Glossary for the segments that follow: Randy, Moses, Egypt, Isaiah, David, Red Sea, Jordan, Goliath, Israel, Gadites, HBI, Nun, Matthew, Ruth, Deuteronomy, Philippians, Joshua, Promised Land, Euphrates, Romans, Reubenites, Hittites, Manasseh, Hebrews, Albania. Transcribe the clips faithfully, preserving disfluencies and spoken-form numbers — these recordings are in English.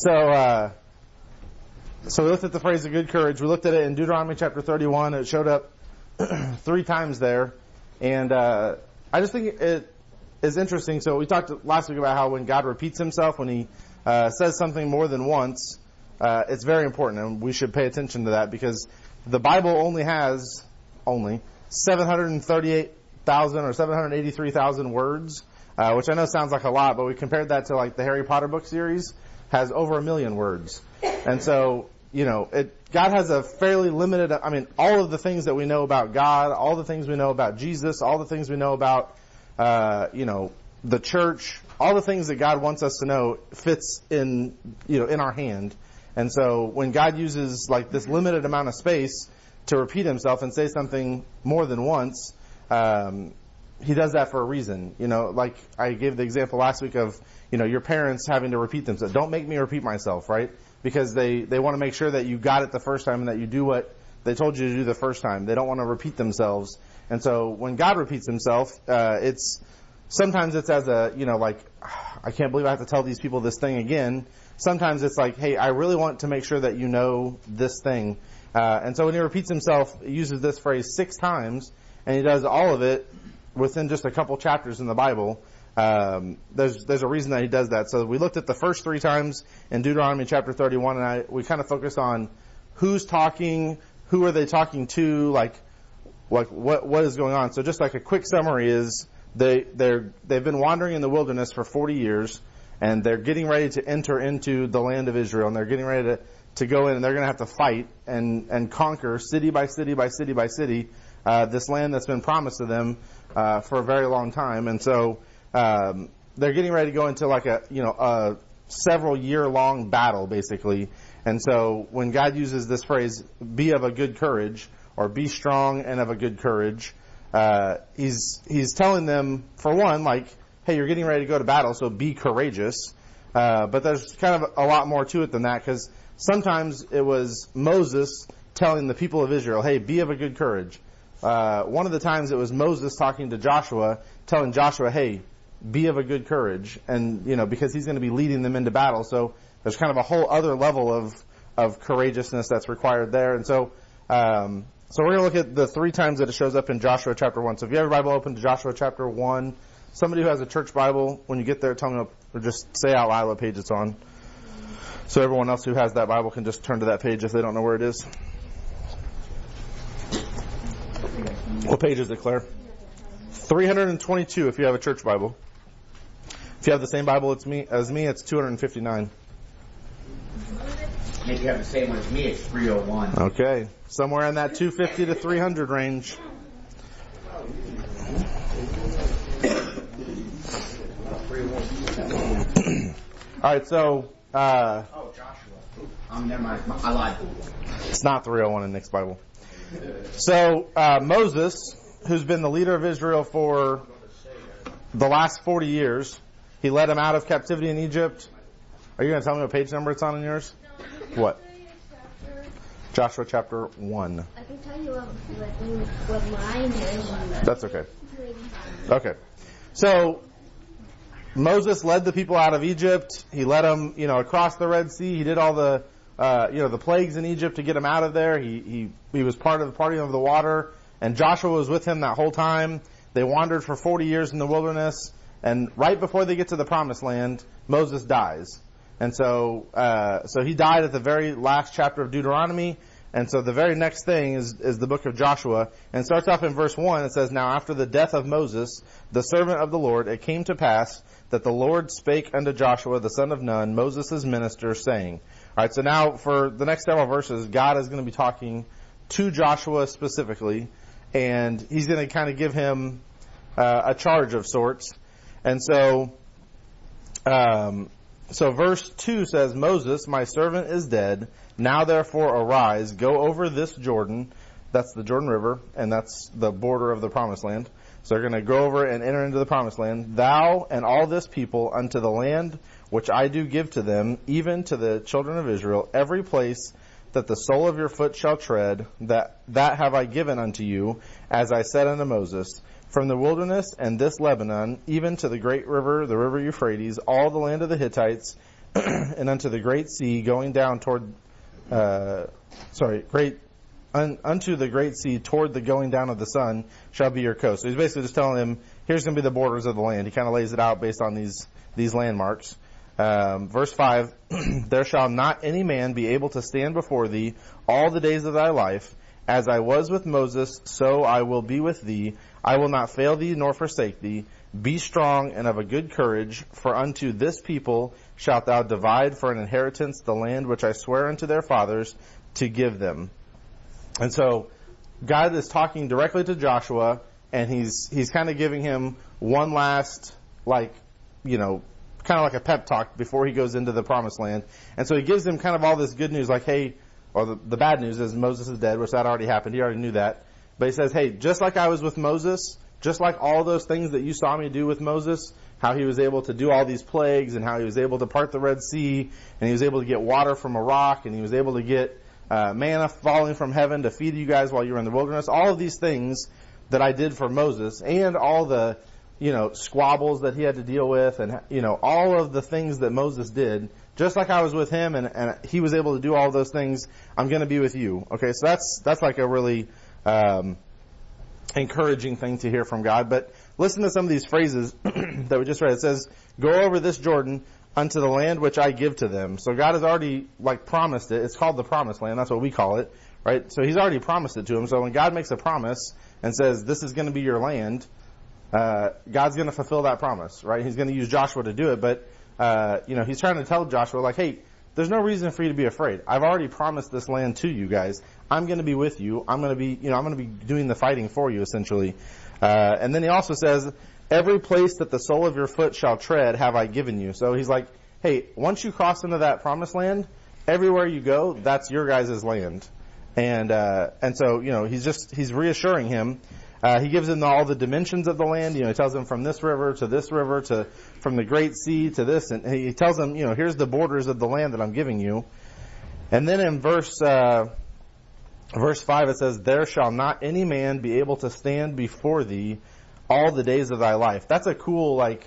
So, uh, so we looked at the phrase of good courage. We looked at it in Deuteronomy chapter thirty-one. It showed up three times there. And uh, I just think it is interesting. So we talked last week about how when God repeats himself, when he uh, says something more than once, uh, it's very important. And we should pay attention to that because the Bible only has only seven hundred thirty-eight thousand or seven hundred eighty-three thousand words, uh, which I know sounds like a lot, but we compared that to like the Harry Potter book series has over a million words. And so, you know, it, God has a fairly limited, I mean, all of the things that we know about God, all the things we know about Jesus, all the things we know about, uh, you know, the church, all the things that God wants us to know fits in, you know, in our hand. And so when God uses like this limited amount of space to repeat himself and say something more than once, um, he does that for a reason. You know, like I gave the example last week of, you know, your parents having to repeat themselves. Don't make me repeat myself, right? Because they, they want to make sure that you got it the first time and that you do what they told you to do the first time. They don't want to repeat themselves. And so when God repeats himself, uh, it's, sometimes it's as a, you know, like, I can't believe I have to tell these people this thing again. Sometimes it's like, hey, I really want to make sure that you know this thing. Uh, and so when he repeats himself, he uses this phrase six times, and he does all of it within just a couple chapters in the Bible. Um, there's there's a reason that he does that. So we looked at the first three times in Deuteronomy chapter thirty-one, and I, we kind of focused on who's talking, who are they talking to, like like what what is going on. So just like a quick summary is they they're they've been wandering in the wilderness for forty years, and they're getting ready to enter into the land of Israel, and they're getting ready to, to go in, and they're going to have to fight and and conquer city by city by city by city uh, this land that's been promised to them uh, for a very long time, and so. Um, they're getting ready to go into like a, you know, a several year long battle basically. And so when God uses this phrase, be of a good courage or be strong and of a good courage, uh, he's, he's telling them for one, like, hey, you're getting ready to go to battle. So be courageous. Uh, but there's kind of a lot more to it than that. Cause sometimes it was Moses telling the people of Israel, hey, be of a good courage. Uh, one of the times it was Moses talking to Joshua, telling Joshua, hey, be of a good courage, and, you know, because he's going to be leading them into battle. So there's kind of a whole other level of, of courageousness that's required there. And so, um, so we're going to look at the three times that it shows up in Joshua chapter one. So if you have your Bible open to Joshua chapter one, somebody who has a church Bible, when you get there, tell me, or just say out loud what page it's on. So everyone else who has that Bible can just turn to that page if they don't know where it is. What page is it, Claire? three hundred twenty-two if you have a church Bible. If you have the same Bible it's me, as me, it's two hundred fifty-nine. If you have the same one as me, it's three oh one. Okay. Somewhere in that two fifty to three hundred range. All right, so... Uh, oh, Joshua. Um, never mind. I lied. It's not three oh one in Nick's Bible. So, uh, Moses, who's been the leader of Israel for the last forty years, he led them out of captivity in Egypt. Are you going to tell me what page number it's on in yours? No, what? Joshua chapter one. I can tell you what, what, what mine is. That's okay. Okay. So, Moses led the people out of Egypt. He led them, you know, across the Red Sea. He did all the, uh, you know, the plagues in Egypt to get them out of there. He, he, he was part of the parting of the water. And Joshua was with him that whole time. They wandered for forty years in the wilderness. And right before they get to the Promised Land, Moses dies. And so, uh, so he died at the very last chapter of Deuteronomy. And so the very next thing is, is the book of Joshua. And it starts off in verse one. It says, now after the death of Moses, the servant of the Lord, it came to pass that the Lord spake unto Joshua, the son of Nun, Moses' minister, saying. All right, so now for the next several verses, God is going to be talking to Joshua specifically. And he's going to kind of give him uh, a charge of sorts. And so um, so verse two says, Moses, my servant is dead. Now therefore arise, go over this Jordan. That's the Jordan River, and that's the border of the Promised Land. So they're going to go over and enter into the Promised Land. Thou and all this people unto the land which I do give to them, even to the children of Israel, every place that the sole of your foot shall tread, that that have I given unto you, as I said unto Moses, from the wilderness and this Lebanon, even to the great river, the river Euphrates, all the land of the Hittites, and unto the great sea going down toward, uh, sorry, great, un, unto the great sea toward the going down of the sun shall be your coast. So he's basically just telling him, here's going to be the borders of the land. He kind of lays it out based on these, these landmarks. Um, verse five, there shall not any man be able to stand before thee all the days of thy life. As I was with Moses, so I will be with thee. I will not fail thee nor forsake thee. Be strong and of a good courage, for unto this people shalt thou divide for an inheritance the land which I swear unto their fathers to give them. And so God is talking directly to Joshua, and he's he's kind of giving him one last, like, you know, kind of like a pep talk before he goes into the promised land. And so he gives him kind of all this good news, like, hey, or the, the bad news is Moses is dead, which that already happened. He already knew that. But he says, hey, just like I was with Moses, just like all those things that you saw me do with Moses, how he was able to do all these plagues and how he was able to part the Red Sea, and he was able to get water from a rock, and he was able to get uh, manna falling from heaven to feed you guys while you were in the wilderness. All of these things that I did for Moses, and all the, you know, squabbles that he had to deal with, and, you know, all of the things that Moses did, just like I was with him and, and he was able to do all those things, I'm going to be with you. Okay, so that's that's like a really um, encouraging thing to hear from God. But listen to some of these phrases that we just read. It says, go over this Jordan unto the land which I give to them. So God has already, like, promised it. It's called the Promised Land. That's what we call it, right? So he's already promised it to him. So when God makes a promise and says, this is going to be your land, uh, God's going to fulfill that promise, right? He's going to use Joshua to do it, but Uh, you know, he's trying to tell Joshua, like, hey, there's no reason for you to be afraid. I've already promised this land to you guys. I'm going to be with you. I'm going to be, you know, I'm going to be doing the fighting for you, essentially. Uh, and then he also says, every place that the sole of your foot shall tread have I given you. So he's like, hey, once you cross into that promised land, everywhere you go, that's your guys' land. And, uh, and so, you know, he's just, he's reassuring him. Uh, he gives him all the dimensions of the land. You know, he tells him from this river to this river to from the Great Sea to this. And he tells him, you know, here's the borders of the land that I'm giving you. And then in verse uh, verse five, it says, there shall not any man be able to stand before thee all the days of thy life. That's a cool, like,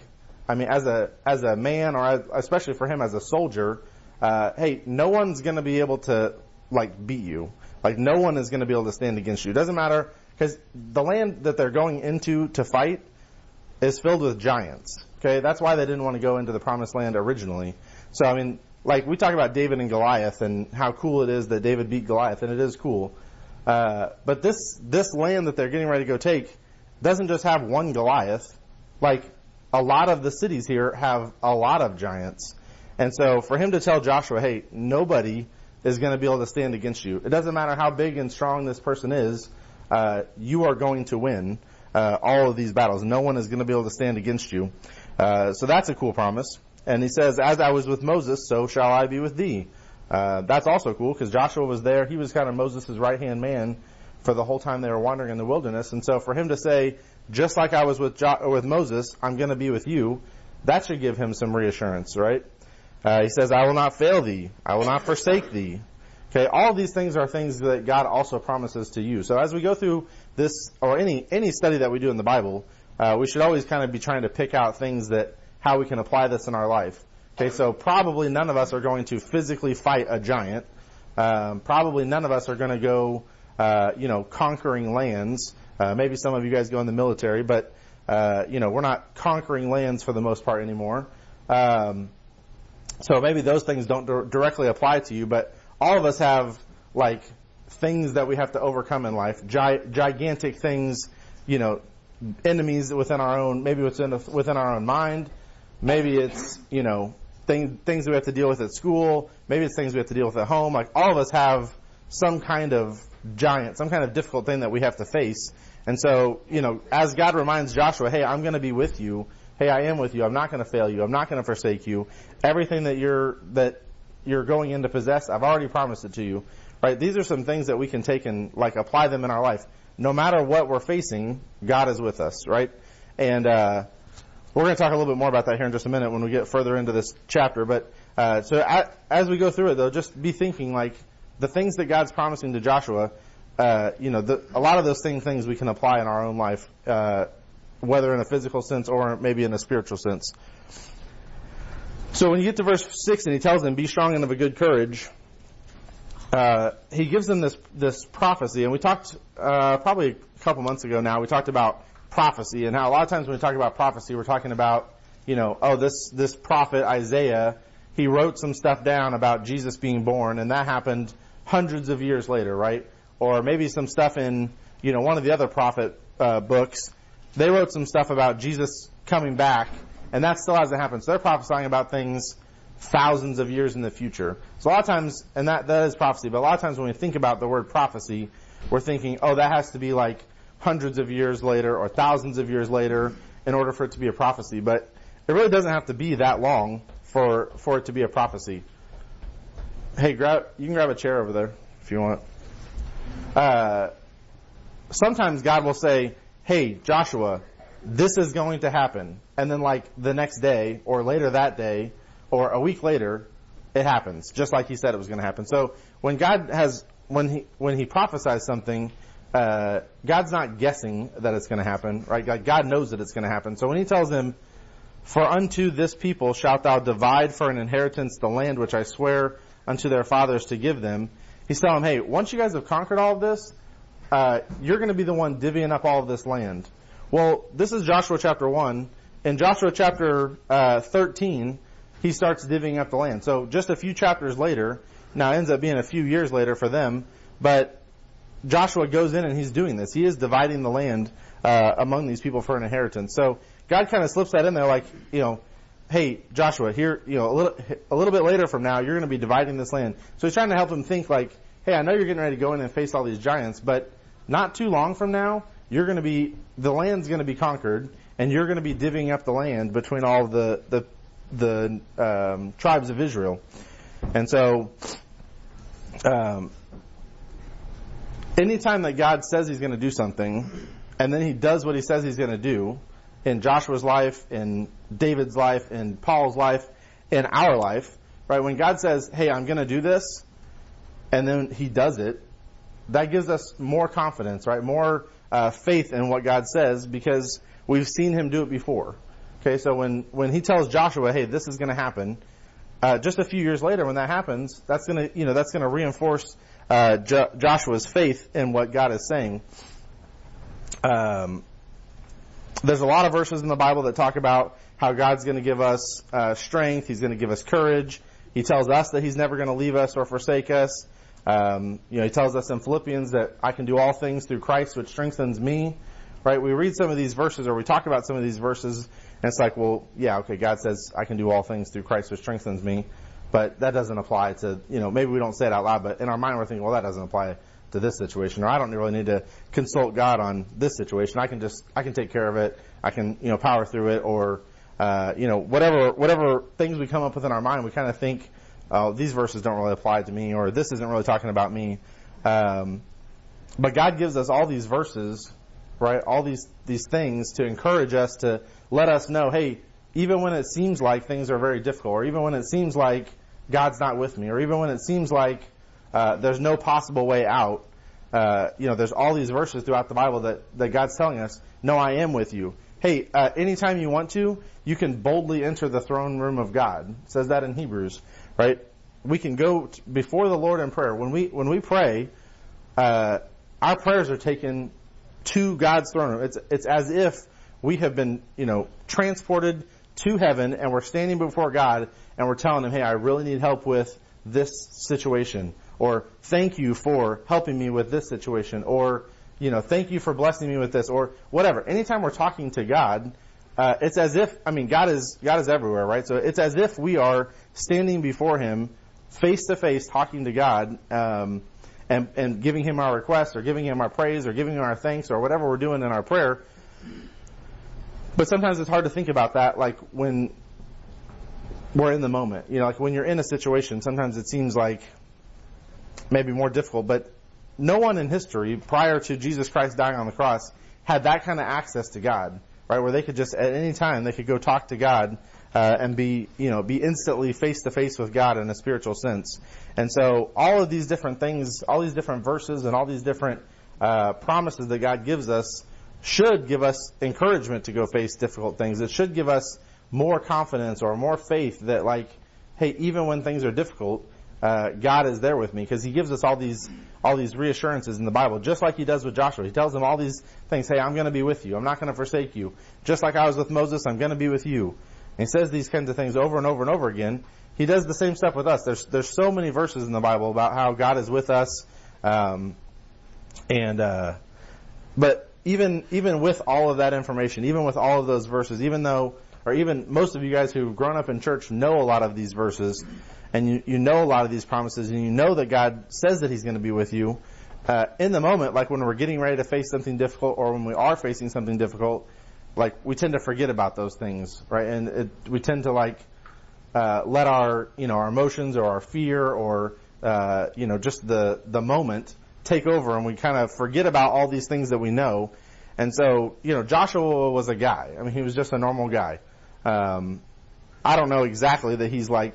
I mean, as a as a man, or as, especially for him as a soldier, uh, hey, no one's going to be able to, like, beat you. Like, no one is going to be able to stand against you. It doesn't matter. Because the land that they're going into to fight is filled with giants. Okay, that's why they didn't want to go into the Promised Land originally. So, I mean, like, we talk about David and Goliath and how cool it is that David beat Goliath, and it is cool. Uh, but this this land that they're getting ready to go take doesn't just have one Goliath. Like, a lot of the cities here have a lot of giants. And so for him to tell Joshua, hey, nobody is going to be able to stand against you. It doesn't matter how big and strong this person is. Uh, you are going to win uh, all of these battles. No one is going to be able to stand against you. Uh, so that's a cool promise. And he says, as I was with Moses, so shall I be with thee. Uh, that's also cool because Joshua was there. He was kind of Moses' right-hand man for the whole time they were wandering in the wilderness. And so for him to say, just like I was with, jo- with Moses, I'm going to be with you, that should give him some reassurance, right? Uh, he says, I will not fail thee. I will not forsake thee. Okay, all these things are things that God also promises to you. So as we go through this, or any any study that we do in the Bible, uh, we should always kind of be trying to pick out things that, how we can apply this in our life. Okay, so probably none of us are going to physically fight a giant. Um, probably none of us are going to go, uh, you know, conquering lands. Uh, maybe some of you guys go in the military, but, uh, you know, we're not conquering lands for the most part anymore. Um, so maybe those things don't d- directly apply to you, but all of us have, like, things that we have to overcome in life, gi- gigantic things, you know, enemies within our own, maybe within, within our own mind. Maybe it's, you know, thing, things that we have to deal with at school. Maybe it's things we have to deal with at home. Like, all of us have some kind of giant, some kind of difficult thing that we have to face. And so, you know, as God reminds Joshua, hey, I'm going to be with you. Hey, I am with you. I'm not going to fail you. I'm not going to forsake you. Everything that you're, that, you're going in to possess, I've already promised it to you, right? These are some things that we can take and, like, apply them in our life. No matter what we're facing, God is with us, right? And uh we're going to talk a little bit more about that here in just a minute when we get further into this chapter. But uh so at, as we go through it, though, just be thinking, like, the things that God's promising to Joshua, uh you know, the, a lot of those same things we can apply in our own life, uh whether in a physical sense or maybe in a spiritual sense. So when you get to verse six and he tells them, be strong and of a good courage, uh, he gives them this, this prophecy. And we talked, uh, probably a couple months ago now, we talked about prophecy and how a lot of times when we talk about prophecy, we're talking about, you know, oh, this, this prophet Isaiah, he wrote some stuff down about Jesus being born and that happened hundreds of years later, right? Or maybe some stuff in, you know, one of the other prophet, uh, books, they wrote some stuff about Jesus coming back. And that still hasn't happened. So they're prophesying about things thousands of years in the future. So a lot of times, and that, that is prophecy, but a lot of times when we think about the word prophecy, we're thinking, oh, that has to be like hundreds of years later or thousands of years later in order for it to be a prophecy. But it really doesn't have to be that long for, for it to be a prophecy. Hey, grab, you can grab a chair over there if you want. Uh, sometimes God will say, hey, Joshua, this is going to happen. And then like the next day or later that day or a week later, it happens just like he said it was going to happen. So when God has, when he, when he prophesies something, uh, God's not guessing that it's going to happen, right? Like God knows that it's going to happen. So when he tells them, for unto this people shalt thou divide for an inheritance the land, which I swear unto their fathers to give them. He's telling them, hey, once you guys have conquered all of this, uh, you're going to be the one divvying up all of this land. Well, this is Joshua chapter one. In Joshua chapter uh, thirteen, he starts divvying up the land. So just a few chapters later, now it ends up being a few years later for them, but Joshua goes in and he's doing this. He is dividing the land uh, among these people for an inheritance. So God kind of slips that in there like, you know, hey, Joshua, here, you know, a little, a little bit later from now, you're going to be dividing this land. So he's trying to help them think like, hey, I know you're getting ready to go in and face all these giants, but not too long from now, you're going to be, the land's going to be conquered, and you're going to be divvying up the land between all the the, the um, tribes of Israel. And so, um, any time that God says He's going to do something, and then He does what He says He's going to do, in Joshua's life, in David's life, in Paul's life, in our life, right? When God says, "Hey, I'm going to do this," and then He does it, that gives us more confidence, right? More Uh, faith in what God says because we've seen Him do it before. Okay, so when, when He tells Joshua, hey, this is going to happen, uh, just a few years later when that happens, that's going to, you know, that's going to reinforce uh, Jo- Joshua's faith in what God is saying. Um, there's a lot of verses in the Bible that talk about how God's going to give us uh, strength. He's going to give us courage. He tells us that He's never going to leave us or forsake us. Um, you know, He tells us in Philippians that I can do all things through Christ, which strengthens me, right? We read some of these verses or we talk about some of these verses and it's like, well, yeah, okay, God says I can do all things through Christ, which strengthens me, but that doesn't apply to, you know, maybe we don't say it out loud, but in our mind we're thinking, well, that doesn't apply to this situation, or I don't really need to consult God on this situation. I can just, I can take care of it. I can, you know, power through it, or, uh, you know, whatever, whatever things we come up with in our mind, we kind of think, oh, these verses don't really apply to me, or this isn't really talking about me. Um, but God gives us all these verses, right? All these, these things to encourage us, to let us know, hey, even when it seems like things are very difficult, or even when it seems like God's not with me, or even when it seems like, uh, there's no possible way out, uh, you know, there's all these verses throughout the Bible that, that God's telling us, no, I am with you. Hey, uh, anytime you want to, you can boldly enter the throne room of God. It says that in Hebrews, right? We can go t- before the Lord in prayer. When we, when we pray, uh, our prayers are taken to God's throne room. It's, it's as if we have been, you know, transported to heaven and we're standing before God and we're telling Him, hey, I really need help with this situation, or thank you for helping me with this situation, or, you know, thank you for blessing me with this, or whatever. Anytime we're talking to God, uh, it's as if, I mean, God is, God is everywhere, right? So it's as if we are standing before Him face to face talking to God, um, and, and giving Him our requests or giving Him our praise or giving Him our thanks or whatever we're doing in our prayer. But sometimes it's hard to think about that, like when we're in the moment, you know, like when you're in a situation, sometimes it seems like maybe more difficult, but no one in history prior to Jesus Christ dying on the cross had that kind of access to God, right? Where they could just at any time they could go talk to God, uh, and be, you know, be instantly face to face with God in a spiritual sense. And so all of these different things, all these different verses and all these different, uh, promises that God gives us should give us encouragement to go face difficult things. It should give us more confidence or more faith that, like, hey, even when things are difficult, uh, God is there with me, because He gives us all these all these reassurances in the Bible, just like He does with Joshua. He tells them all these things. Hey, I'm going to be with you. I'm not going to forsake you. Just like I was with Moses, I'm going to be with you. And He says these kinds of things over and over and over again. He does the same stuff with us. There's there's so many verses in the Bible about how God is with us, um, and uh, but even even with all of that information, even with all of those verses, even though. Or even most of you guys who've grown up in church know a lot of these verses, and you, you know a lot of these promises, and you know that God says that He's going to be with you. Uh, in the moment, like when we're getting ready to face something difficult, or when we are facing something difficult, like we tend to forget about those things, right? And it, we tend to like uh, let our you know our emotions or our fear or uh, you know just the the moment take over, and we kind of forget about all these things that we know. And so you know Joshua was a guy. I mean, he was just a normal guy. Um, I don't know exactly that he's like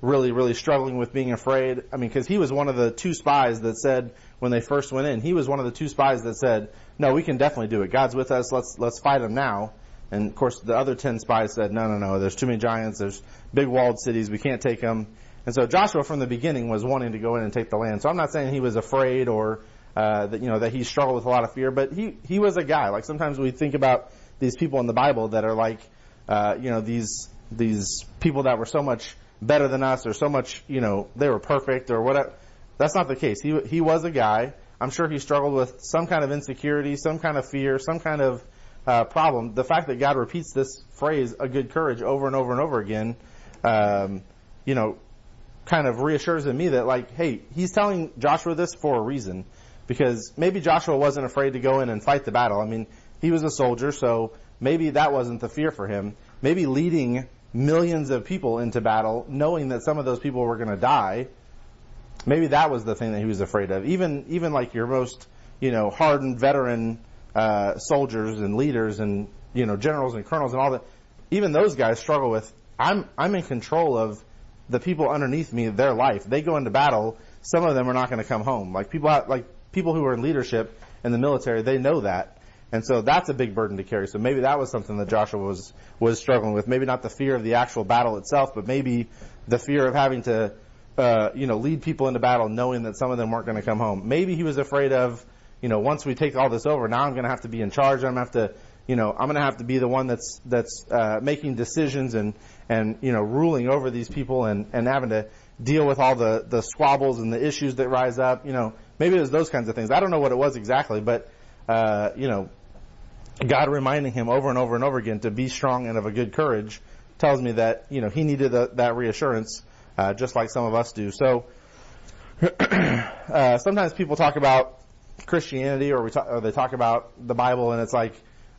really, really struggling with being afraid. I mean, cause he was one of the two spies that said when they first went in, he was one of the two spies that said, no, we can definitely do it. God's with us. Let's, let's fight him now. And of course the other ten spies said, no, no, no, there's too many giants. There's big walled cities. We can't take them. And so Joshua from the beginning was wanting to go in and take the land. So I'm not saying he was afraid or, uh, that, you know, that he struggled with a lot of fear, but he, he was a guy. Like sometimes we think about these people in the Bible that are like, Uh, you know, these, these people that were so much better than us or so much, you know, they were perfect or whatever. That's not the case. He, he was a guy. I'm sure he struggled with some kind of insecurity, some kind of fear, some kind of, uh, problem. The fact that God repeats this phrase, a good courage, over and over and over again, um, you know, kind of reassures in me that like, hey, He's telling Joshua this for a reason, because maybe Joshua wasn't afraid to go in and fight the battle. I mean, he was a soldier, so maybe that wasn't the fear for him. Maybe leading millions of people into battle, knowing that some of those people were going to die, maybe that was the thing that he was afraid of. Even even like your most, you know, hardened veteran uh soldiers and leaders and, you know, generals and colonels and all that, even those guys struggle with, I'm I'm in control of the people underneath me, their life. They go into battle, some of them are not going to come home. Like people like people who are in leadership in the military, they know that. And so that's a big burden to carry. So maybe that was something that Joshua was, was struggling with. Maybe not the fear of the actual battle itself, but maybe the fear of having to, uh, you know, lead people into battle knowing that some of them weren't going to come home. Maybe he was afraid of, you know, once we take all this over, now I'm going to have to be in charge. I'm going to have to, you know, I'm going to have to be the one that's, that's, uh, making decisions and, and, you know, ruling over these people and, and having to deal with all the, the squabbles and the issues that rise up. You know, maybe it was those kinds of things. I don't know what it was exactly, but, uh, you know, God reminding him over and over and over again to be strong and of a good courage tells me that, you know, he needed a, that reassurance, uh, just like some of us do. So, uh, sometimes people talk about Christianity or we talk, or they talk about the Bible and it's like,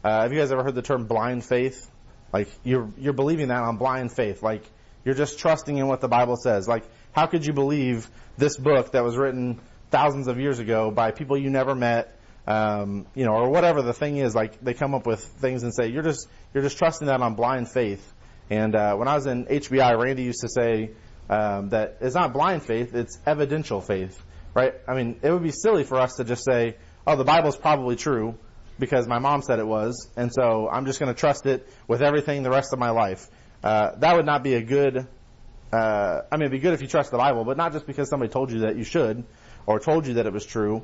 uh, have you guys ever heard the term blind faith? Like you're, you're believing that on blind faith. Like you're just trusting in what the Bible says. Like how could you believe this book that was written thousands of years ago by people you never met? Um, you know, or whatever the thing is, like they come up with things and say, you're just, you're just trusting that on blind faith. And, uh, when I was in H B I, Randy used to say, um, that it's not blind faith, it's evidential faith, right? I mean, it would be silly for us to just say, oh, the Bible's probably true because my mom said it was. And so I'm just going to trust it with everything the rest of my life. Uh, that would not be a good, uh, I mean, it'd be good if you trust the Bible, but not just because somebody told you that you should or told you that it was true.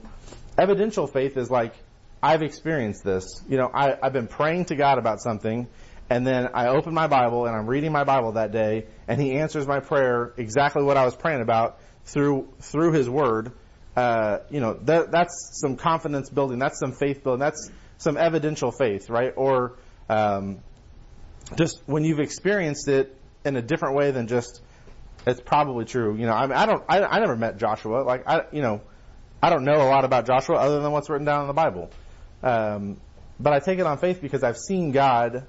Evidential faith is like, I've experienced this. You know, I, I've been praying to God about something, and then I open my Bible, and I'm reading my Bible that day, and He answers my prayer exactly what I was praying about through through His Word. Uh, you know, that, that's some confidence building. That's some faith building. That's some evidential faith, right? Or um, just when you've experienced it in a different way than just, it's probably true. You know, I mean, I don't, I, I never met Joshua. Like, I, you know, I don't know a lot about Joshua other than what's written down in the Bible. Um, but I take it on faith because I've seen God,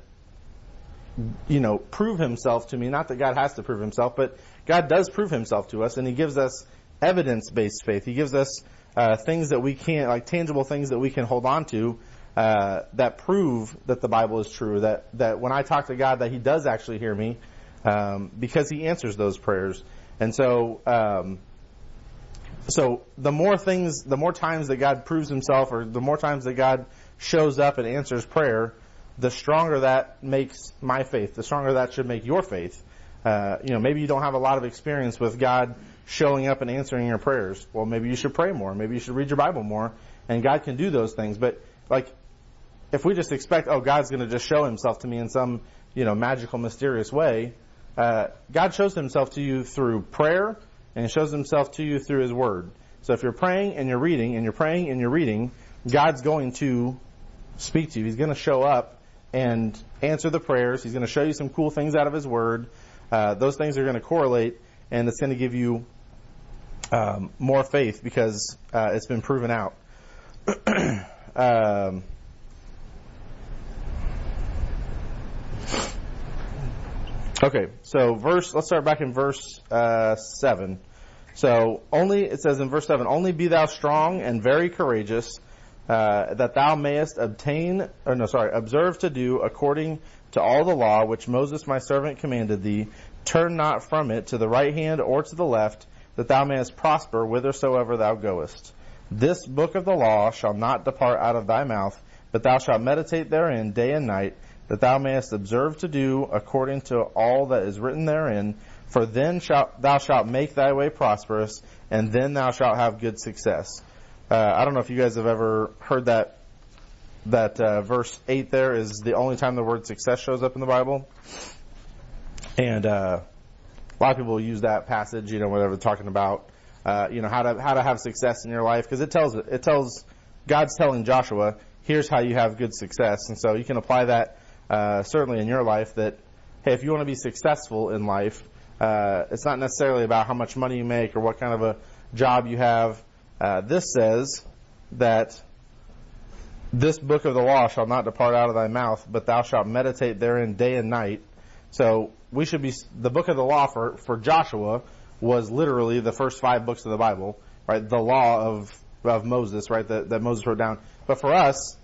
you know, prove Himself to me. Not that God has to prove Himself, but God does prove Himself to us, and He gives us evidence-based faith. He gives us uh, things that we can't, like tangible things that we can hold on to uh, that prove that the Bible is true, that, that when I talk to God that He does actually hear me um, because He answers those prayers. And so... Um, So the more things, the more times that God proves Himself or the more times that God shows up and answers prayer, the stronger that makes my faith, the stronger that should make your faith. Uh, you know, maybe you don't have a lot of experience with God showing up and answering your prayers. Well, maybe you should pray more. Maybe you should read your Bible more. And God can do those things. But, like, if we just expect, oh, God's going to just show himself to me in some, you know, magical, mysterious way, uh, God shows himself to you through prayer, and he shows himself to you through his word. So if you're praying and you're reading, and you're praying and you're reading, God's going to speak to you. He's going to show up and answer the prayers. He's going to show you some cool things out of his word. Uh, those things are going to correlate, and it's going to give you um, more faith because uh, it's been proven out. um, okay, so verse. Let's start back in verse uh, seven. So only it says in verse seven, "Only be thou strong and very courageous, uh, that thou mayest obtain, or no, sorry, observe to do according to all the law which Moses my servant commanded thee. Turn not from it to the right hand or to the left, that thou mayest prosper whithersoever thou goest. This book of the law shall not depart out of thy mouth, but thou shalt meditate therein day and night, that thou mayest observe to do according to all that is written therein. For then shalt, thou shalt make thy way prosperous, and then thou shalt have good success." Uh, I don't know if you guys have ever heard that That uh, verse eight there is the only time the word success shows up in the Bible. And uh, a lot of people use that passage, you know, whatever they're talking about, uh, you know, how to how to have success in your life. Because it tells, it tells, God's telling Joshua, here's how you have good success. And so you can apply that uh, certainly in your life that, hey, if you want to be successful in life, uh, it's not necessarily about how much money you make or what kind of a job you have. Uh, this says that this book of the law shall not depart out of thy mouth, but thou shalt meditate therein day and night. So we should be, the book of the law for, for Joshua was literally the first five books of the Bible, right? The law of, of Moses, right? That, that Moses wrote down. But for us,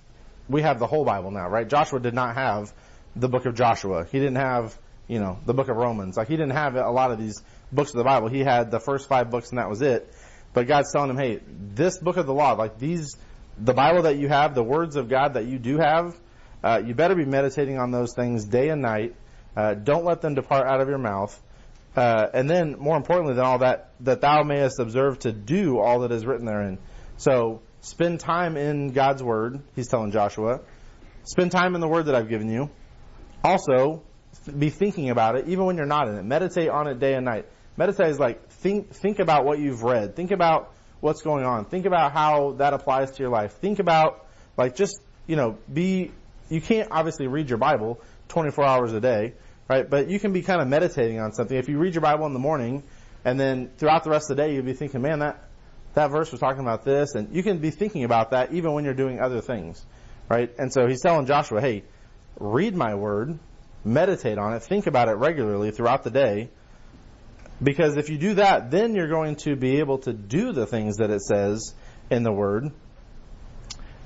we have the whole Bible now, right? Joshua did not have the book of Joshua. He didn't have, you know, the book of Romans. Like, he didn't have a lot of these books of the Bible. He had the first five books and that was it. But God's telling him, hey, this book of the law, like these, the Bible that you have, the words of God that you do have, uh, you better be meditating on those things day and night. Uh, don't let them depart out of your mouth. Uh, and then, more importantly than all that, that thou mayest observe to do all that is written therein. So, spend time in God's word, he's telling Joshua. Spend time in the word that I've given you. Also, be thinking about it, even when you're not in it. Meditate on it day and night. Meditate is like, think, think about what you've read. Think about what's going on. Think about how that applies to your life. Think about, like, just, you know, be, you can't obviously read your Bible twenty-four hours a day, right? But you can be kind of meditating on something. If you read your Bible in the morning and then throughout the rest of the day, you'll be thinking, man, that, that verse was talking about this. And you can be thinking about that even when you're doing other things, right? And so he's telling Joshua, hey, read my word, meditate on it, think about it regularly throughout the day. Because if you do that, then you're going to be able to do the things that it says in the word.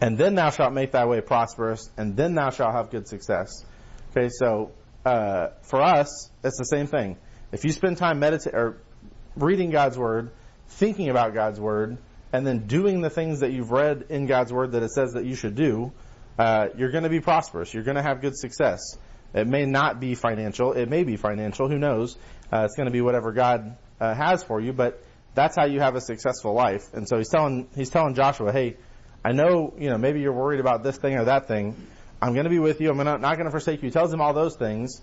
And then thou shalt make thy way prosperous, and then thou shalt have good success. Okay, so uh, for us, it's the same thing. If you spend time meditating or reading God's word, thinking about God's word, and then doing the things that you've read in God's word that it says that you should do, uh, you're going to be prosperous. You're going to have good success. It may not be financial. It may be financial. Who knows? Uh, it's going to be whatever God uh, has for you, but that's how you have a successful life. And so he's telling he's telling Joshua, hey, I know, you know, maybe you're worried about this thing or that thing. I'm going to be with you. I'm not, not going to forsake you. He tells him all those things,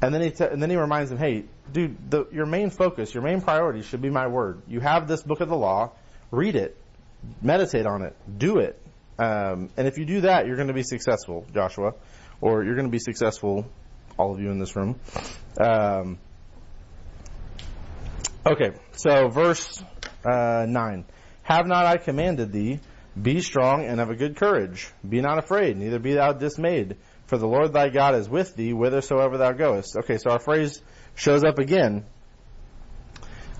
and then he te- and then he reminds him, hey, dude, the, your main focus, your main priority should be my word. You have this book of the law. Read it, meditate on it, do it, um, and if you do that, you're going to be successful, Joshua, or you're going to be successful, all of you in this room. Um, Okay, so verse uh, nine. Have not I commanded thee, be strong and of a good courage. Be not afraid, neither be thou dismayed. For the Lord thy God is with thee, whithersoever thou goest. Okay, so our phrase shows up again.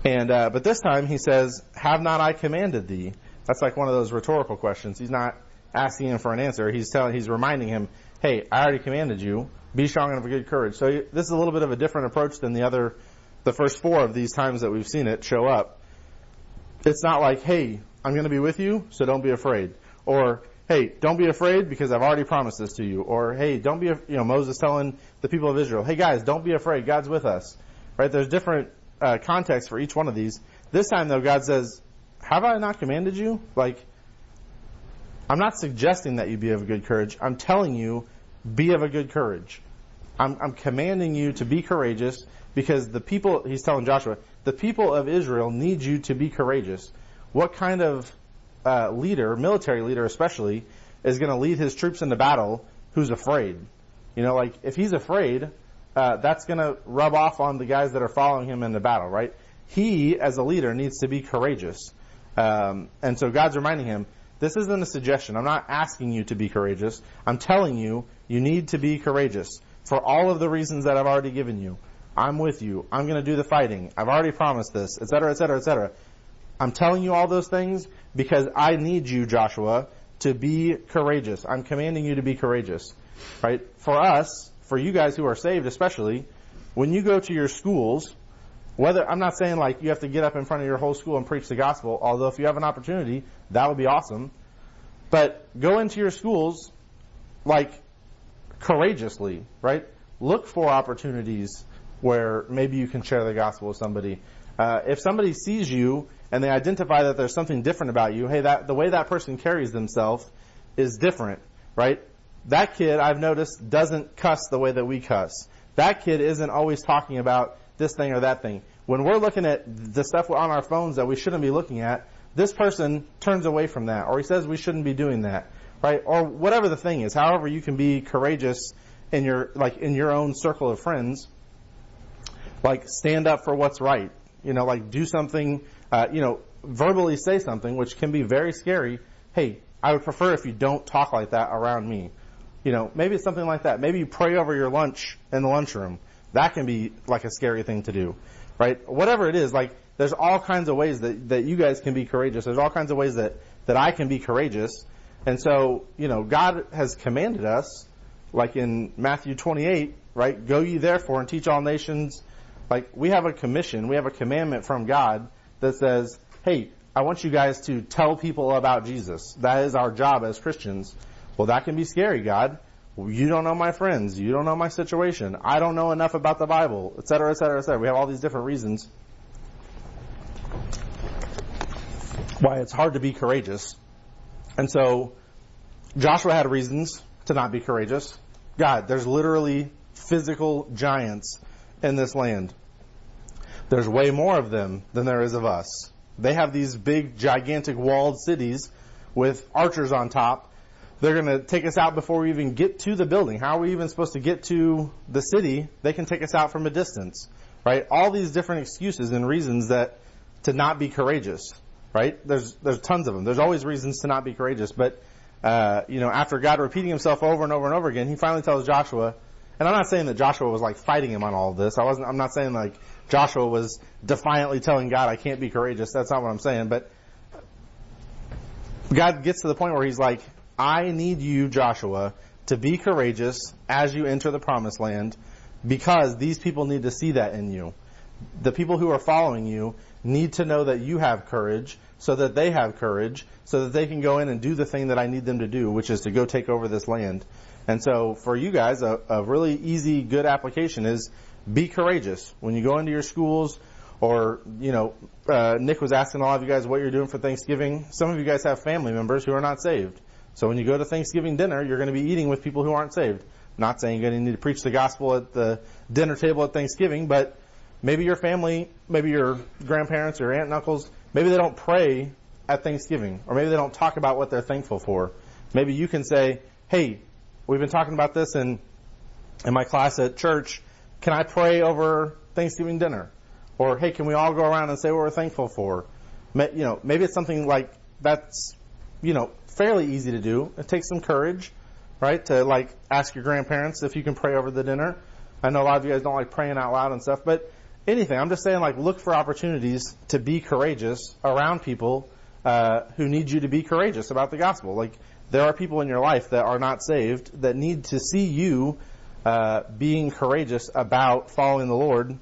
and uh, But this time he says, have not I commanded thee? That's like one of those rhetorical questions. He's not asking him for an answer. He's telling, he's reminding him, hey, I already commanded you. Be strong and of a good courage. So this is a little bit of a different approach than the other the first four of these times that we've seen it show up. It's not like, hey, I'm going to be with you, so don't be afraid. Or, hey, don't be afraid because I've already promised this to you. Or, hey, don't be, you know, Moses telling the people of Israel, hey, guys, don't be afraid. God's with us. Right? There's different uh, contexts for each one of these. This time, though, God says, have I not commanded you? Like, I'm not suggesting that you be of good courage. I'm telling you, be of a good courage. I'm, I'm commanding you to be courageous because the people, he's telling Joshua, the people of Israel need you to be courageous. What kind of uh, leader, military leader especially, is going to lead his troops into battle who's afraid? You know, like, if he's afraid, uh, that's going to rub off on the guys that are following him into battle, right? He, as a leader, needs to be courageous. Um, and so God's reminding him, this isn't a suggestion. I'm not asking you to be courageous. I'm telling you, you need to be courageous for all of the reasons that I've already given you. I'm with you. I'm going to do the fighting. I've already promised this, et cetera, et cetera, et cetera. I'm telling you all those things because I need you, Joshua, to be courageous. I'm commanding you to be courageous, right? For us, for you guys who are saved especially, when you go to your schools, whether, I'm not saying like you have to get up in front of your whole school and preach the gospel, although if you have an opportunity, that would be awesome. But go into your schools like courageously, right? Look for opportunities where maybe you can share the gospel with somebody. Uh, if somebody sees you and they identify that there's something different about you, hey, that the way that person carries themselves is different, right? That kid, I've noticed, doesn't cuss the way that we cuss. That kid isn't always talking about this thing or that thing. When we're looking at the stuff on our phones that we shouldn't be looking at, this person turns away from that, or he says we shouldn't be doing that, right? Or whatever the thing is. However, you can be courageous in your, like, in your own circle of friends. Like, stand up for what's right. You know, like, do something, uh, you know, verbally say something, which can be very scary. Hey, I would prefer if you don't talk like that around me. You know, maybe it's something like that. Maybe you pray over your lunch in the lunchroom. That can be, like, a scary thing to do, right? Whatever it is, like, there's all kinds of ways that, that you guys can be courageous. There's all kinds of ways that, that I can be courageous. And so, you know, God has commanded us, like in Matthew twenty-eight, right? Go ye therefore and teach all nations. Like, we have a commission, we have a commandment from God that says, hey, I want you guys to tell people about Jesus. That is our job as Christians. Well, that can be scary, God. You don't know my friends. You don't know my situation. I don't know enough about the Bible, et cetera, et cetera, et cetera. We have all these different reasons why it's hard to be courageous. And so Joshua had reasons to not be courageous. God, there's literally physical giants in this land. There's way more of them than there is of us. They have these big, gigantic walled cities with archers on top. They're going to take us out before we even get to the building. How are we even supposed to get to the city? They can take us out from a distance, right? All these different excuses and reasons that to not be courageous, right? There's there's tons of them. There's always reasons to not be courageous. But, uh, you know, after God repeating himself over and over and over again, he finally tells Joshua, and I'm not saying that Joshua was like fighting him on all of this. I wasn't, I'm not saying like Joshua was defiantly telling God, I can't be courageous. That's not what I'm saying. But God gets to the point where he's like, I need you, Joshua, to be courageous as you enter the promised land because these people need to see that in you. The people who are following you need to know that you have courage so that they have courage so that they can go in and do the thing that I need them to do, which is to go take over this land. And so for you guys, a, a really easy, good application is be courageous. When you go into your schools or, you know, uh, Nick was asking all of you guys what you're doing for Thanksgiving. Some of you guys have family members who are not saved. So when you go to Thanksgiving dinner, you're going to be eating with people who aren't saved. I'm not saying you're going to need to preach the gospel at the dinner table at Thanksgiving, but maybe your family, maybe your grandparents, your aunt and uncles, maybe they don't pray at Thanksgiving, or maybe they don't talk about what they're thankful for. Maybe you can say, hey, we've been talking about this in, in my class at church. Can I pray over Thanksgiving dinner? Or, hey, can we all go around and say what we're thankful for? You know, maybe it's something like that's, you know, fairly easy to do. It takes some courage, right, to, like, ask your grandparents if you can pray over the dinner. I know a lot of you guys don't like praying out loud and stuff, but anything. I'm just saying, like, look for opportunities to be courageous around people uh, who need you to be courageous about the gospel. Like, there are people in your life that are not saved that need to see you uh, being courageous about following the Lord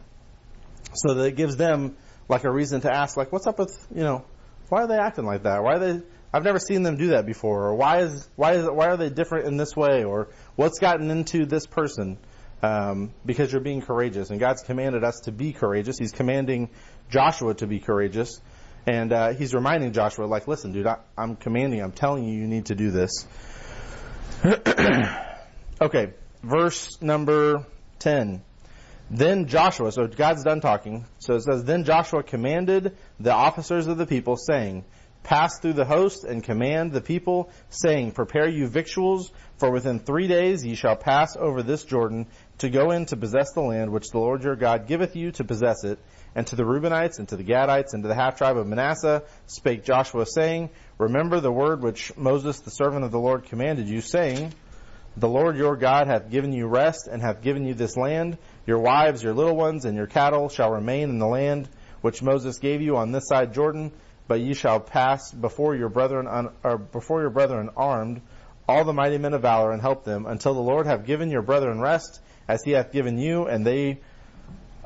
so that it gives them like a reason to ask, like, what's up with, you know, why are they acting like that? Why are they I've never seen them do that before. Or why is why is why are they different in this way? Or what's gotten into this person? Um, because you're being courageous, and God's commanded us to be courageous. He's commanding Joshua to be courageous, and uh, he's reminding Joshua, like, listen, dude, I, I'm commanding. I'm telling you, you need to do this. Okay, verse number ten. Then Joshua, so God's done talking. So it says, then Joshua commanded the officers of the people, saying, pass through the host and command the people, saying, prepare you victuals, for within three days ye shall pass over this Jordan to go in to possess the land which the Lord your God giveth you to possess it. And to the Reubenites, and to the Gadites, and to the half tribe of Manasseh spake Joshua, saying, remember the word which Moses the servant of the Lord commanded you, saying, the Lord your God hath given you rest, and hath given you this land. Your wives, your little ones, and your cattle shall remain in the land which Moses gave you on this side Jordan. But ye shall pass before your brethren, un, or before your brethren armed, all the mighty men of valor, and help them, until the Lord have given your brethren rest, as he hath given you, and they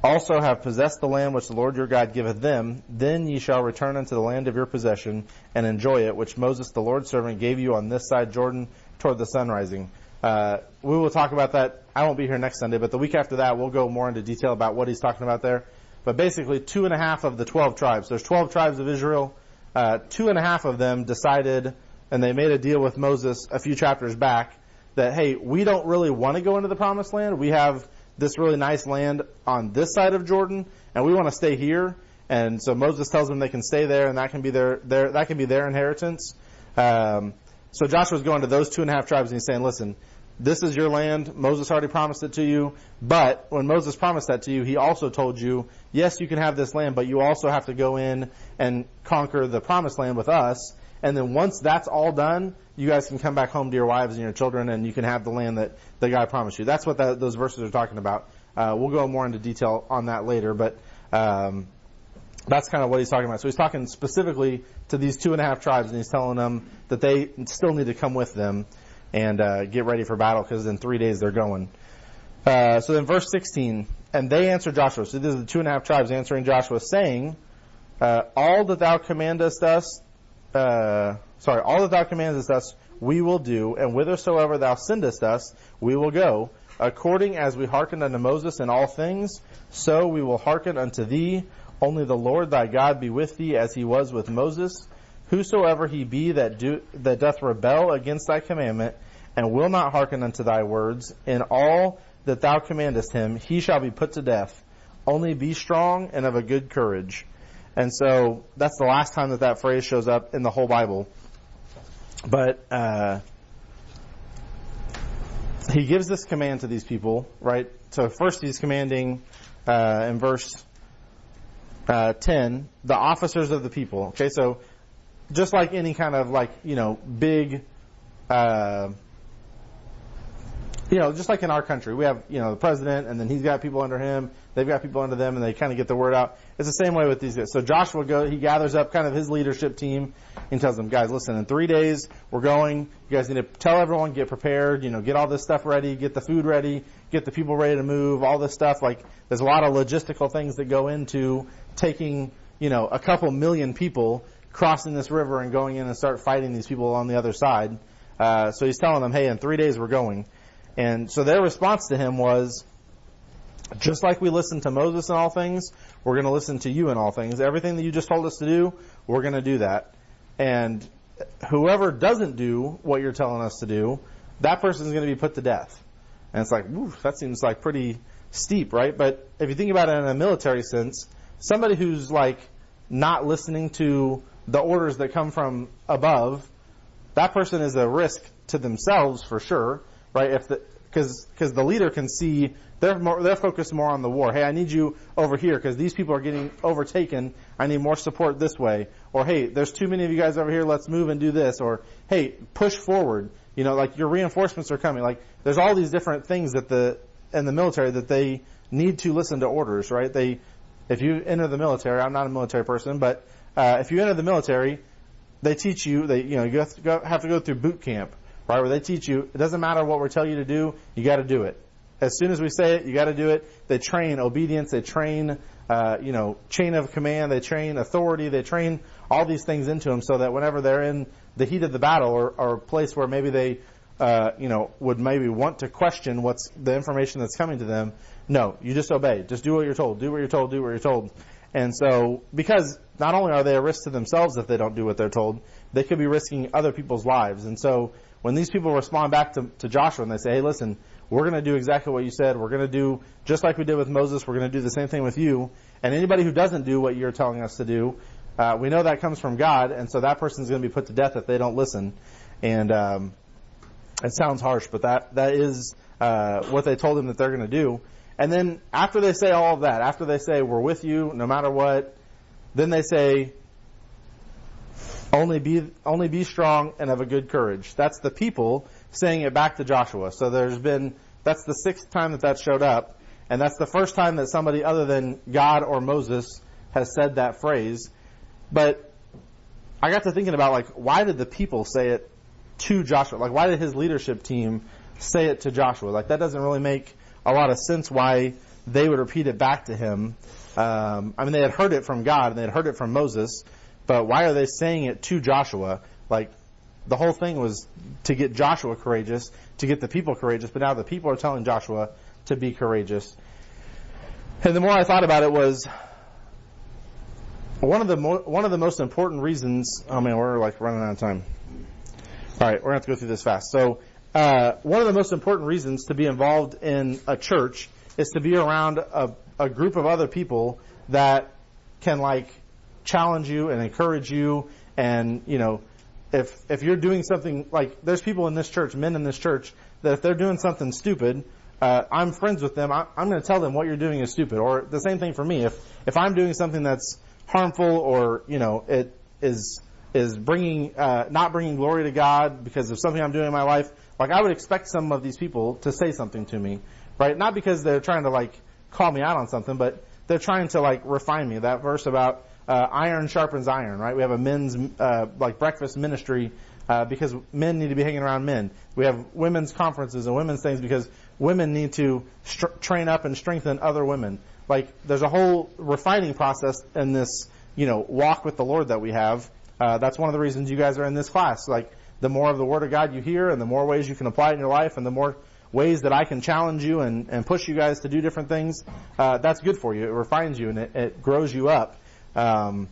also have possessed the land which the Lord your God giveth them. Then ye shall return unto the land of your possession, and enjoy it, which Moses the Lord's servant gave you on this side Jordan, toward the sunrising. Uh, we will talk about that. I won't be here next Sunday, but the week after that, we'll go more into detail about what he's talking about there. But basically, two and a half of the twelve tribes. There's twelve tribes of Israel. Uh, two and a half of them decided, and they made a deal with Moses a few chapters back, that, hey, we don't really want to go into the Promised Land. We have this really nice land on this side of Jordan, and we want to stay here. And so Moses tells them they can stay there, and that can be their, their that can be their inheritance. Um, so Joshua's going to those two and a half tribes, and he's saying, listen, this is your land. Moses already promised it to you. But when Moses promised that to you, he also told you, yes, you can have this land, but you also have to go in and conquer the Promised Land with us. And then once that's all done, you guys can come back home to your wives and your children, and you can have the land that the God promised you. That's what that, those verses are talking about. Uh, we'll go more into detail on that later, but um, that's kind of what he's talking about. So he's talking specifically to these two and a half tribes, and he's telling them that they still need to come with them and uh, get ready for battle, because in three days they're going. Uh, so then verse sixteen, and they answered Joshua. So this is the two and a half tribes answering Joshua, saying, uh, all that thou commandest us, uh, sorry, all that thou commandest us, we will do, and whithersoever thou sendest us, we will go. According as we hearkened unto Moses in all things, so we will hearken unto thee. Only the Lord thy God be with thee, as he was with Moses. Whosoever he be that do, that doth rebel against thy commandment, and will not hearken unto thy words, in all that thou commandest him, he shall be put to death. Only be strong and of a good courage. And so that's the last time that that phrase shows up in the whole Bible. But uh, he gives this command to these people, right? So first he's commanding uh, in verse uh, ten, the officers of the people. Okay, so just like any kind of like, you know, big, uh, you know, just like in our country, we have, you know, the president, and then he's got people under him. They've got people under them, and they kind of get the word out. It's the same way with these guys. So Joshua go, he gathers up kind of his leadership team and tells them, guys, listen, in three days we're going. You guys need to tell everyone, get prepared, you know, get all this stuff ready, get the food ready, get the people ready to move, all this stuff. Like, there's a lot of logistical things that go into taking, you know, a couple million people, crossing this river and going in and start fighting these people on the other side. Uh, so he's telling them, hey, in three days we're going. And so their response to him was, just like we listened to Moses in all things, we're going to listen to you in all things. Everything that you just told us to do, we're going to do that. And whoever doesn't do what you're telling us to do, that person's going to be put to death. And it's like, woo, that seems like pretty steep, right? But if you think about it in a military sense, somebody who's like not listening to the orders that come from above, that person is a risk to themselves for sure, right? If the, cause, cause the leader can see they're more, they're focused more on the war. Hey, I need you over here cause these people are getting overtaken. I need more support this way. Or, hey, there's too many of you guys over here. Let's move and do this. Or, hey, push forward. You know, like your reinforcements are coming. Like there's all these different things that the, in the military that they need to listen to orders, right? They, if you enter the military, I'm not a military person, but Uh, if you enter the military, they teach you, they, you know, you have to go, have to go through boot camp, right? Where they teach you, it doesn't matter what we're telling you to do, you got to do it. As soon as we say it, you got to do it. They train obedience, they train, uh, you know, chain of command, they train authority, they train all these things into them so that whenever they're in the heat of the battle or, or a place where maybe they, uh, you know, would maybe want to question what's the information that's coming to them. No, you just obey. Just do what you're told. Do what you're told. Do what you're told. And so, because not only are they a risk to themselves if they don't do what they're told, they could be risking other people's lives. And so, when these people respond back to, to Joshua and they say, hey, listen, we're going to do exactly what you said. We're going to do just like we did with Moses. We're going to do the same thing with you. And anybody who doesn't do what you're telling us to do, uh, we know that comes from God. And so that person's going to be put to death if they don't listen. And um, it sounds harsh, but that, that is uh, what they told him that they're going to do. And then after they say all of that, after they say, we're with you no matter what, then they say, only be, only be strong and of a good courage. That's the people saying it back to Joshua. So there's been, that's the sixth time that that showed up. And that's the first time that somebody other than God or Moses has said that phrase. But I got to thinking about, like, why did the people say it to Joshua? Like, why did his leadership team say it to Joshua? Like, that doesn't really make a lot of sense why they would repeat it back to him. Um, I mean, they had heard it from God and they had heard it from Moses, but why are they saying it to Joshua? Like, the whole thing was to get Joshua courageous, to get the people courageous, but now the people are telling Joshua to be courageous. And the more I thought about it was one of the mo- one of the most important reasons. Oh man, we're like running out of time. All right, we're gonna have to go through this fast. So. Uh, one of the most important reasons to be involved in a church is to be around a, a group of other people that can, like, challenge you and encourage you. And, you know, if, if you're doing something, like, there's people in this church, men in this church, that if they're doing something stupid, uh, I'm friends with them. I, I'm going to tell them what you're doing is stupid. Or the same thing for me. If, if I'm doing something that's harmful or, you know, it is, is bringing, uh, not bringing glory to God because of something I'm doing in my life, like, I would expect some of these people to say something to me, right? Not because they're trying to, like, call me out on something, but they're trying to, like, refine me. That verse about uh, iron sharpens iron, right? We have a men's, uh, like, breakfast ministry uh, because men need to be hanging around men. We have women's conferences and women's things because women need to str- train up and strengthen other women. Like, there's a whole refining process in this, you know, walk with the Lord that we have. Uh, that's one of the reasons you guys are in this class. Like, the more of the Word of God you hear and the more ways you can apply it in your life and the more ways that I can challenge you and, and push you guys to do different things, uh, that's good for you. It refines you and it, it grows you up. Um,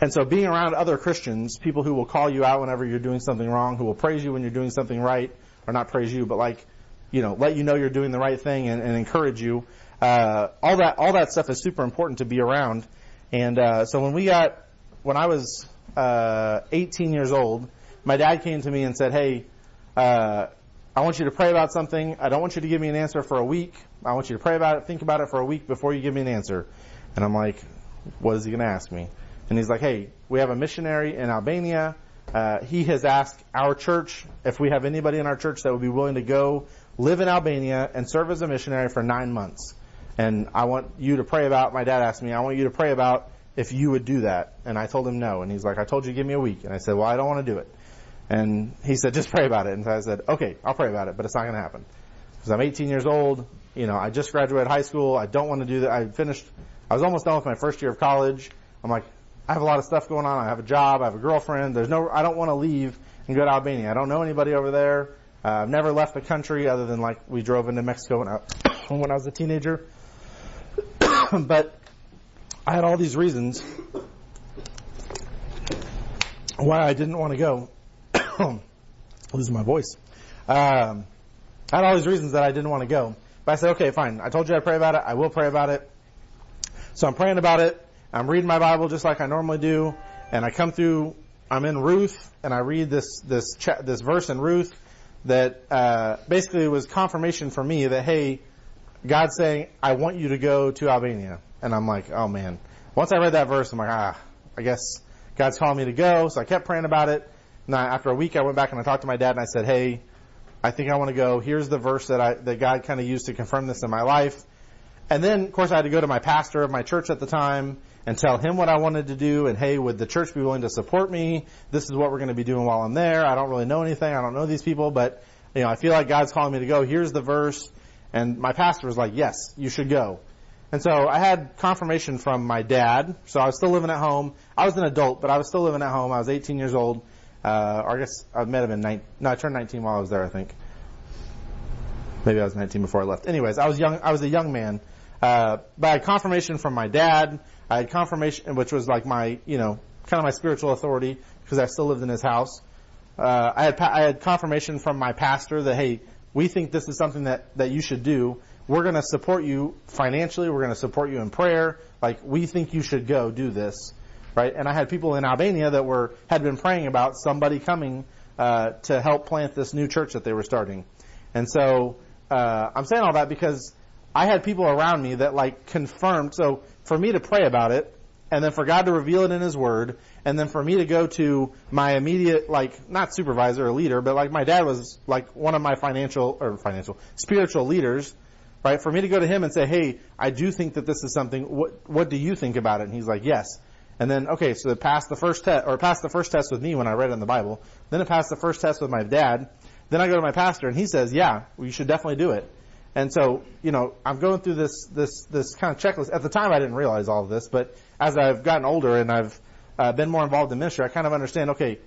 and so being around other Christians, people who will call you out whenever you're doing something wrong, who will praise you when you're doing something right, or not praise you, but, like, you know, let you know you're doing the right thing and, and encourage you. Uh, all that, all that stuff is super important to be around. And, uh, so when we got, when I was, uh eighteen years old, my dad came to me and said, hey, uh I want you to pray about something. I don't want you to give me an answer for a week. I want you to pray about it, think about it for a week before you give me an answer. And I'm like, what is he going to ask me? And he's like, hey, we have a missionary in Albania. Uh he has asked our church if we have anybody in our church that would be willing to go live in Albania and serve as a missionary for nine months. And I want you to pray about, my dad asked me, I want you to pray about if you would do that. And I told him no. And he's like, I told you give me a week. And I said, well, I don't want to do it. And he said, just pray about it. And so I said, okay, I'll pray about it, but it's not going to happen. Because I'm eighteen years old. You know, I just graduated high school. I don't want to do that. I finished, I was almost done with my first year of college. I'm like, I have a lot of stuff going on. I have a job. I have a girlfriend. There's no, I don't want to leave and go to Albania. I don't know anybody over there. Uh, I've never left the country other than, like, we drove into Mexico when I, when I was a teenager. But I had all these reasons why I didn't want to go. I'm losing my voice. Um, I had all these reasons that I didn't want to go. But I said, okay, fine. I told you I'd pray about it. I will pray about it. So I'm praying about it. I'm reading my Bible just like I normally do. And I come through, I'm in Ruth, and I read this, this, cha- this verse in Ruth that uh, basically was confirmation for me that, hey, God's saying, I want you to go to Albania. And I'm like, oh man. Once I read that verse, I'm like, ah, I guess God's calling me to go. So I kept praying about it. And I, after a week, I went back and I talked to my dad and I said, hey, I think I want to go. Here's the verse that I, that God kind of used to confirm this in my life. And then, of course, I had to go to my pastor of my church at the time and tell him what I wanted to do. And hey, would the church be willing to support me? This is what we're going to be doing while I'm there. I don't really know anything. I don't know these people, but, you know, I feel like God's calling me to go. Here's the verse. And my pastor was like, yes, you should go. And so I had confirmation from my dad. So I was still living at home. I was an adult, but I was still living at home. I was eighteen years old. Uh, or I guess I met him in nineteen. No, I turned nineteen while I was there, I think. Maybe I was nineteen before I left. Anyways, I was young. I was a young man. Uh, but I had confirmation from my dad. I had confirmation, which was like my, you know, kind of my spiritual authority, because I still lived in his house. Uh, I had I had confirmation from my pastor that, hey, we think this is something that, that you should do. We're going to support you financially. We're going to support you in prayer. Like, we think you should go do this, right? And I had people in Albania that were had been praying about somebody coming uh, to help plant this new church that they were starting. And so uh, I'm saying all that because I had people around me that, like, confirmed. So for me to pray about it, and then for God to reveal it in His Word, and then for me to go to my immediate, like, not supervisor or leader, but, like, my dad was, like, one of my financial, or financial, spiritual leaders, right? For me to go to him and say, hey, I do think that this is something. What, what do you think about it? And he's like, yes. And then, okay, so it passed the first test, or it passed the first test with me when I read it in the Bible. Then it passed the first test with my dad. Then I go to my pastor and he says, yeah, well, you should definitely do it. And so, you know, I'm going through this, this, this kind of checklist. At the time, I didn't realize all of this, but as I've gotten older and I've uh, been more involved in ministry, I kind of understand, okay,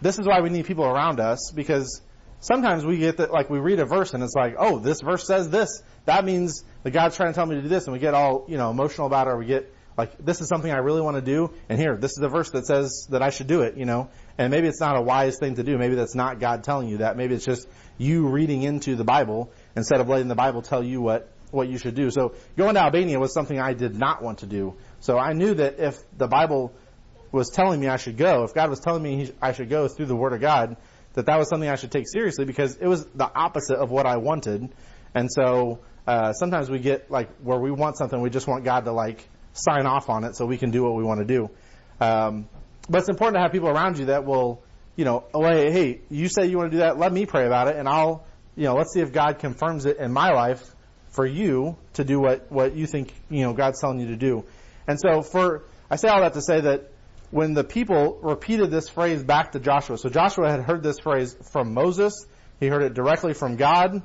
this is why we need people around us, because sometimes we get that, like, we read a verse and it's like, oh, this verse says this. That means that God's trying to tell me to do this. And we get all, you know, emotional about it, or we get like, this is something I really want to do. And here, this is a verse that says that I should do it, you know. And maybe it's not a wise thing to do. Maybe that's not God telling you that. Maybe it's just you reading into the Bible instead of letting the Bible tell you what, what you should do. So going to Albania was something I did not want to do. So I knew that if the Bible was telling me I should go, if God was telling me I should go through the Word of God, that that was something I should take seriously, because it was the opposite of what I wanted. And so uh sometimes we get, like, where we want something, we just want God to, like, sign off on it so we can do what we want to do. Um But it's important to have people around you that will, you know, oh, hey, hey, you say you want to do that, let me pray about it, and I'll, you know, let's see if God confirms it in my life for you to do what, what you think, you know, God's telling you to do. And so for, I say all that to say that when the people repeated this phrase back to Joshua, so Joshua had heard this phrase from Moses. He heard it directly from God.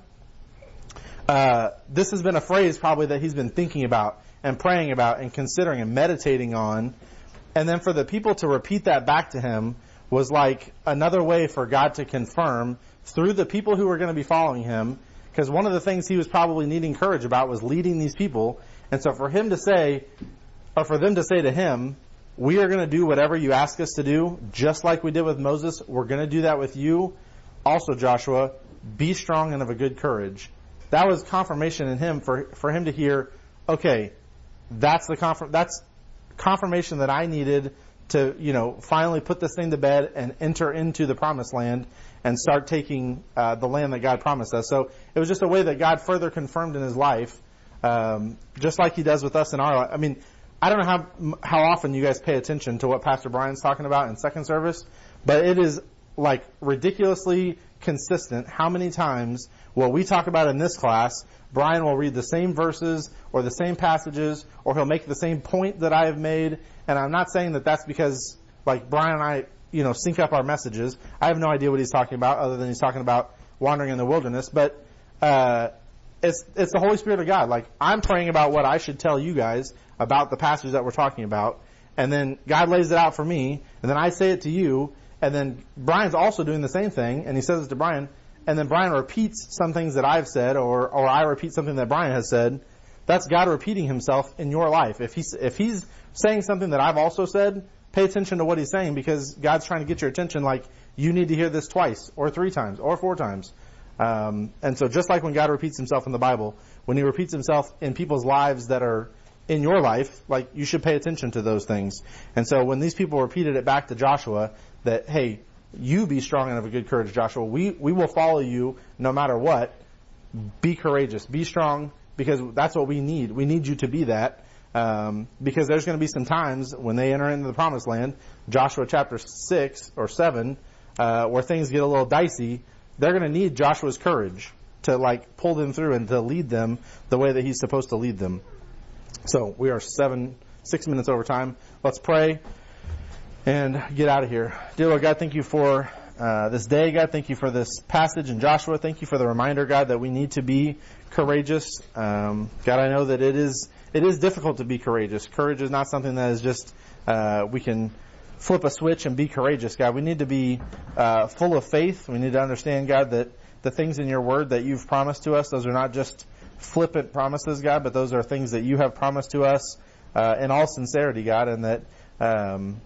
Uh, this has been a phrase probably that he's been thinking about and praying about and considering and meditating on. And then for the people to repeat that back to him was like another way for God to confirm through the people who were going to be following him. Because one of the things he was probably needing courage about was leading these people. And so for him to say, or for them to say to him, we are going to do whatever you ask us to do, just like we did with Moses. We're going to do that with you. Also, Joshua, be strong and of a good courage. That was confirmation in him for, for him to hear, okay, that's the confirm, that's confirmation that I needed to, you know, finally put this thing to bed and enter into the Promised Land and start taking uh, the land that God promised us. So it was just a way that God further confirmed in his life, um, just like he does with us in our life. I mean, I don't know how how often you guys pay attention to what Pastor Brian's talking about in second service, but it is, like, ridiculously consistent how many times what we talk about in this class, Brian will read the same verses or the same passages, or he'll make the same point that I have made. And I'm not saying that that's because, like, Brian and I, you know, sync up our messages. I have no idea what he's talking about, other than he's talking about wandering in the wilderness. But uh it's it's the Holy Spirit of God. Like, I'm praying about what I should tell you guys about the passage that we're talking about, and then God lays it out for me, and then I say it to you, and then Brian's also doing the same thing, and he says it to Brian, and then Brian repeats some things that I've said, or or I repeat something that Brian has said. That's God repeating himself in your life. If he's, if he's saying something that I've also said, pay attention to what he's saying, because God's trying to get your attention, like, you need to hear this twice, or three times, or four times. Um, and so just like when God repeats himself in the Bible, when he repeats himself in people's lives that are in your life, like, you should pay attention to those things. And so when these people repeated it back to Joshua, that, hey, you be strong and of a good courage, Joshua. We we will follow you no matter what. Be courageous. Be strong, because that's what we need. We need you to be that, um, because there's going to be some times when they enter into the Promised Land, Joshua chapter six or seven, uh, where things get a little dicey. They're going to need Joshua's courage to, like, pull them through and to lead them the way that he's supposed to lead them. So we are seven, six minutes over time. Let's pray and get out of here. Dear Lord God, thank you for uh, this day, God. Thank you for this passage in Joshua. Thank you for the reminder, God, that we need to be courageous. Um, God, I know that it is it is difficult to be courageous. Courage is not something that is just, uh, we can flip a switch and be courageous, God. We need to be uh, full of faith. We need to understand, God, that the things in your word that you've promised to us, those are not just flippant promises, God, but those are things that you have promised to us uh, in all sincerity, God, and that um,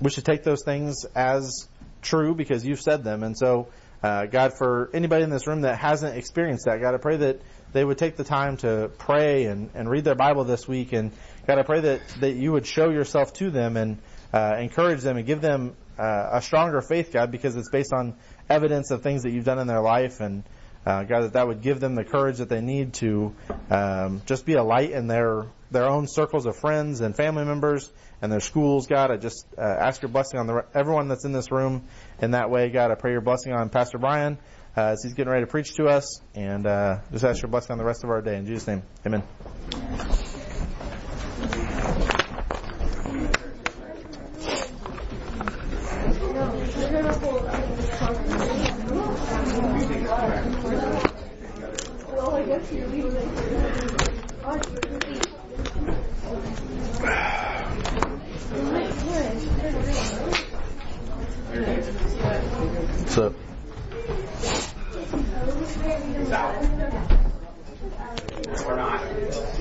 we should take those things as true because you've said them. And so, uh, God, for anybody in this room that hasn't experienced that, God, I pray that they would take the time to pray and, and read their Bible this week. And, God, I pray that, that you would show yourself to them and Uh, encourage them and give them uh, a stronger faith, God, because it's based on evidence of things that you've done in their life. And, uh, God, that that would give them the courage that they need to um, just be a light in their, their own circles of friends and family members and their schools, God. I just uh, ask your blessing on the, everyone that's in this room in that way, God. I pray your blessing on Pastor Brian uh, as he's getting ready to preach to us. And uh, just ask your blessing on the rest of our day. In Jesus' name, amen. What's up? It's out. Or not.